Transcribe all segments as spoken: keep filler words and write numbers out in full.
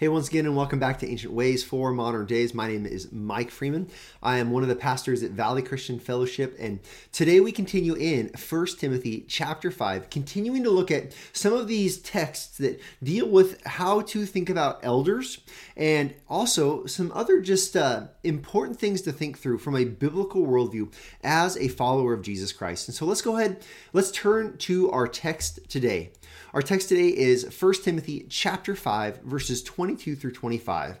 Hey, once again, and welcome back to Ancient Ways for Modern Days. My name is Mike Freeman. I am one of the pastors at Valley Christian Fellowship, and today we continue in First Timothy chapter five, continuing to look at some of these texts that deal with how to think about elders and also some other just uh, important things to think through from a biblical worldview as a follower of Jesus Christ. And so let's go ahead, let's turn to our text today. Our text today is First Timothy chapter five, verses twenty-two through twenty-five.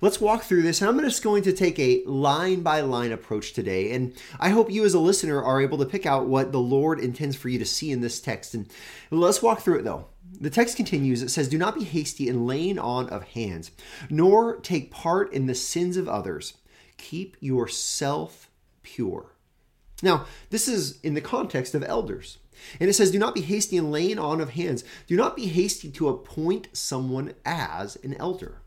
Let's walk through this, and I'm just going to take a line-by-line approach today, and I hope you as a listener are able to pick out what the Lord intends for you to see in this text. And let's walk through it, though. The text continues. It says, "Do not be hasty in laying on of hands, nor take part in the sins of others. Keep yourself pure." Now, this is in the context of elders. And it says, "Do not be hasty in laying on of hands. Do not be hasty to appoint someone as an elder."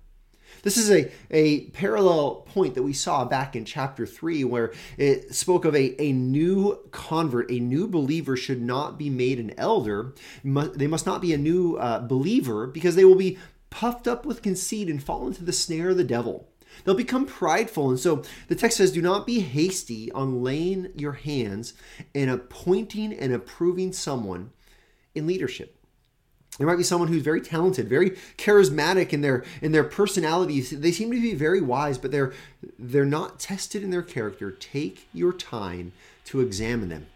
This is a, a parallel point that we saw back in chapter three, where it spoke of a, a new convert, a new believer should not be made an elder. They must not be a new uh, believer, because they will be puffed up with conceit and fall into the snare of the devil. They'll become prideful. And so the text says, "Do not be hasty on laying your hands and appointing and approving someone in leadership." There might be someone who's very talented, very charismatic in their in their personality. They seem to be very wise, but they're they're not tested in their character. Take your time to examine them.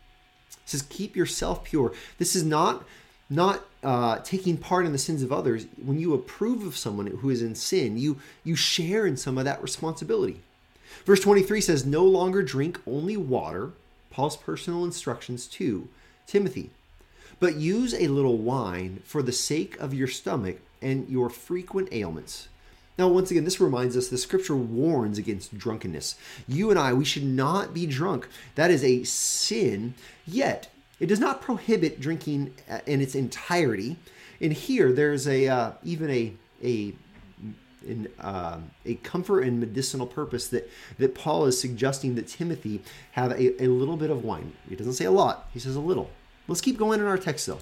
It says, "Keep yourself pure." This is not not uh, taking part in the sins of others. When you approve of someone who is in sin, you you share in some of that responsibility. Verse twenty-three says, "No longer drink only water," Paul's personal instructions to Timothy, "but use a little wine for the sake of your stomach and your frequent ailments." Now, once again, this reminds us the scripture warns against drunkenness. You and I, we should not be drunk. That is a sin, yet it does not prohibit drinking in its entirety. And here, there's a uh, even a a an, uh, a comfort and medicinal purpose that, that Paul is suggesting that Timothy have a, a little bit of wine. He doesn't say a lot. He says a little. Let's keep going in our text, though.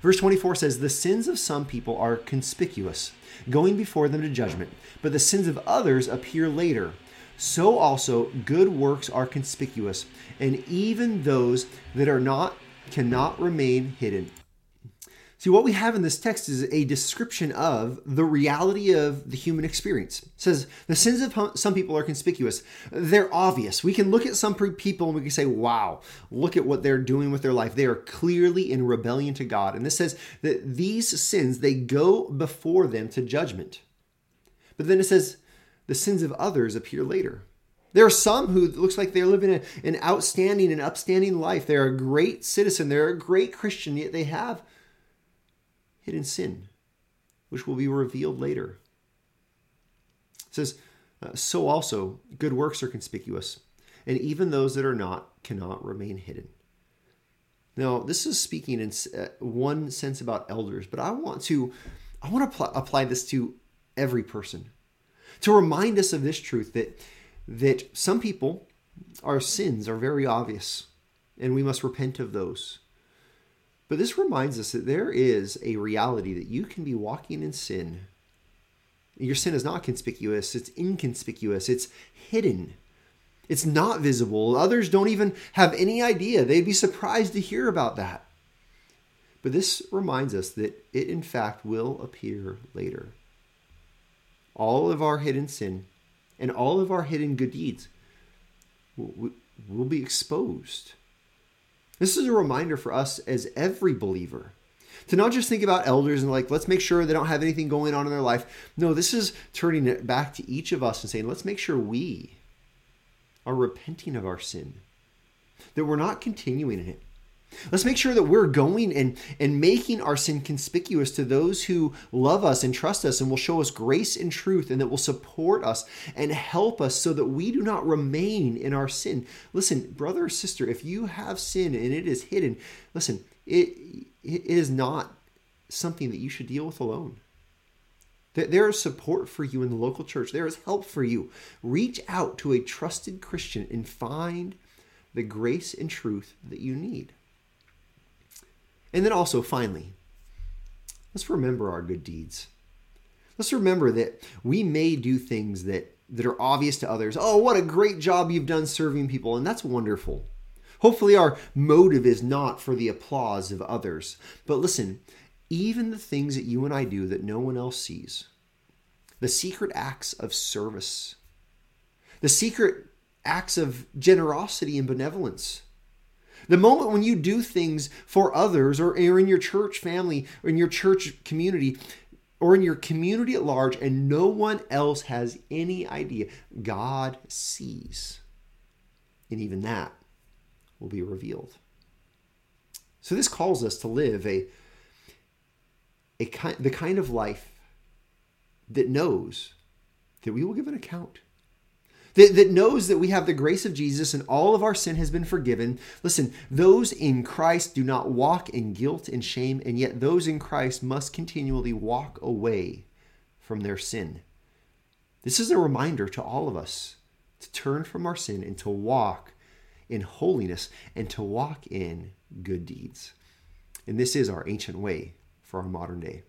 Verse twenty-four says, "The sins of some people are conspicuous, going before them to judgment, but the sins of others appear later. So also good works are conspicuous, and even those that are not cannot remain hidden." See, what we have in this text is a description of the reality of the human experience. It says, the sins of some people are conspicuous. They're obvious. We can look at some people and we can say, wow, look at what they're doing with their life. They are clearly in rebellion to God. And this says that these sins, they go before them to judgment. But then it says, the sins of others appear later. There are some who looks like they're living a, an outstanding and upstanding life. They're a great citizen. They're a great Christian, yet they have hidden sin, which will be revealed later. It says, "So also good works are conspicuous, and even those that are not cannot remain hidden." Now, this is speaking in one sense about elders, but I want to, I want to apply this to every person to remind us of this truth that that some people, our sins are very obvious, and we must repent of those. But this reminds us that there is a reality that you can be walking in sin. Your sin is not conspicuous. It's inconspicuous. It's hidden. It's not visible. Others don't even have any idea. They'd be surprised to hear about that. But this reminds us that it, in fact, will appear later. All of our hidden sin and all of our hidden good deeds will be exposed. This is a reminder for us as every believer to not just think about elders and like, let's make sure they don't have anything going on in their life. No, this is turning it back to each of us and saying, let's make sure we are repenting of our sin, that we're not continuing in it. Let's make sure that we're going and, and making our sin conspicuous to those who love us and trust us and will show us grace and truth and that will support us and help us so that we do not remain in our sin. Listen, brother or sister, if you have sin and it is hidden, listen, it, it is not something that you should deal with alone. There is support for you in the local church. There is help for you. Reach out to a trusted Christian and find the grace and truth that you need. And then also, finally, let's remember our good deeds. let's remember that we may do things that, that are obvious to others. Oh, what a great job you've done serving people. And that's wonderful. Hopefully our motive is not for the applause of others. But listen, even the things that you and I do that no one else sees, the secret acts of service, the secret acts of generosity and benevolence, the moment when you do things for others or in your church family or in your church community or in your community at large and no one else has any idea, God sees. And even that will be revealed. So this calls us to live a, a kind, the kind of life that knows that we will give an account, that, that knows that we have the grace of Jesus and all of our sin has been forgiven. Listen, those in Christ do not walk in guilt and shame, and yet those in Christ must continually walk away from their sin. This is a reminder to all of us to turn from our sin and to walk in holiness and to walk in good deeds. And this is our ancient way for our modern day.